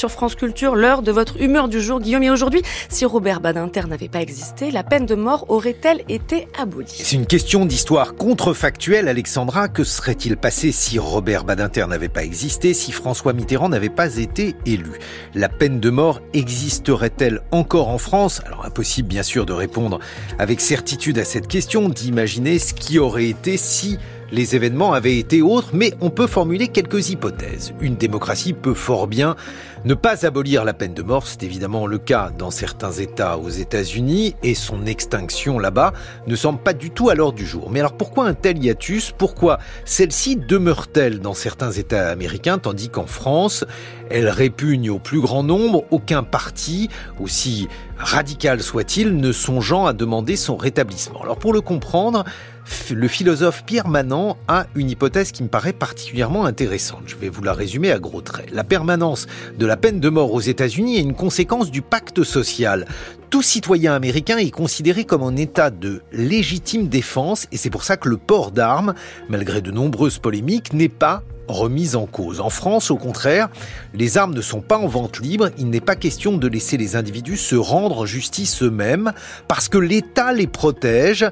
sur France Culture, l'heure de votre humeur du jour, Guillaume. Et aujourd'hui, si Robert Badinter n'avait pas existé, la peine de mort aurait-elle été abolie? C'est une question d'histoire contrefactuelle, Alexandra. Que serait-il passé si Robert Badinter n'avait pas existé, si François Mitterrand n'avait pas été élu? La peine de mort existerait-elle encore en France? Alors impossible bien sûr de répondre avec certitude à cette question, d'imaginer ce qui aurait été si les événements avaient été autres, mais on peut formuler quelques hypothèses. Une démocratie peut fort bien ne pas abolir la peine de mort, c'est évidemment le cas dans certains États aux États-Unis, et son extinction là-bas ne semble pas du tout à l'ordre du jour. Mais alors pourquoi un tel hiatus? Pourquoi celle-ci demeure-t-elle dans certains États américains, tandis qu'en France, elle répugne au plus grand nombre? Aucun parti, aussi radical soit-il, ne songeant à demander son rétablissement. Alors pour le comprendre, le philosophe Pierre Manant a une hypothèse qui me paraît particulièrement intéressante. Je vais vous la résumer à gros traits. La permanence de la peine de mort aux États-Unis est une conséquence du pacte social. Tout citoyen américain est considéré comme en état de légitime défense, et c'est pour ça que le port d'armes, malgré de nombreuses polémiques, n'est pas remise en cause. En France, au contraire, les armes ne sont pas en vente libre. Il n'est pas question de laisser les individus se rendre justice eux-mêmes parce que l'État les protège.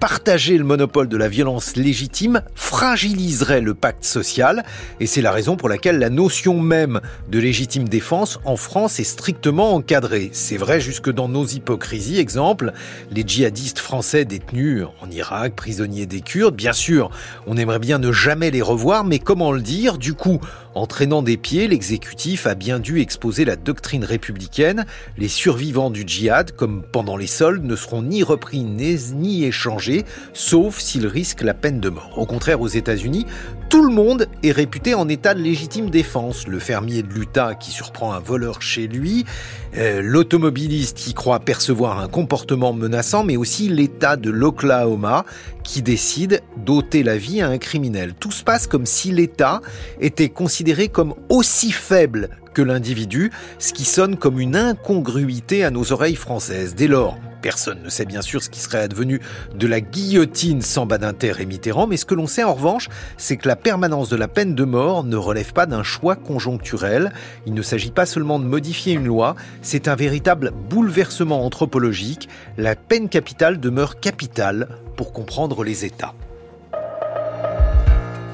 Partager le monopole de la violence légitime fragiliserait le pacte social, et c'est la raison pour laquelle la notion même de légitime défense en France est strictement encadrée. C'est vrai jusque dans nos hypocrisies. Exemple, les djihadistes français détenus en Irak, prisonniers des Kurdes. Bien sûr, on aimerait bien ne jamais les revoir, mais comment le dire? Du coup, en traînant des pieds, l'exécutif a bien dû exposer la doctrine républicaine. Les survivants du djihad, comme pendant les soldes, ne seront ni repris ni échangés, sauf s'il risque la peine de mort. Au contraire, aux États-Unis, tout le monde est réputé en état de légitime défense. Le fermier de l'Utah qui surprend un voleur chez lui, l'automobiliste qui croit percevoir un comportement menaçant, mais aussi l'État de l'Oklahoma qui décide d'ôter la vie à un criminel. Tout se passe comme si l'État était considéré comme aussi faible que l'individu, ce qui sonne comme une incongruité à nos oreilles françaises. Dès lors, personne ne sait bien sûr ce qui serait advenu de la guillotine sans Badinter et Mitterrand, mais ce que l'on sait en revanche, c'est que la permanence de la peine de mort ne relève pas d'un choix conjoncturel. Il ne s'agit pas seulement de modifier une loi, c'est un véritable bouleversement anthropologique. La peine capitale demeure capitale pour comprendre les États.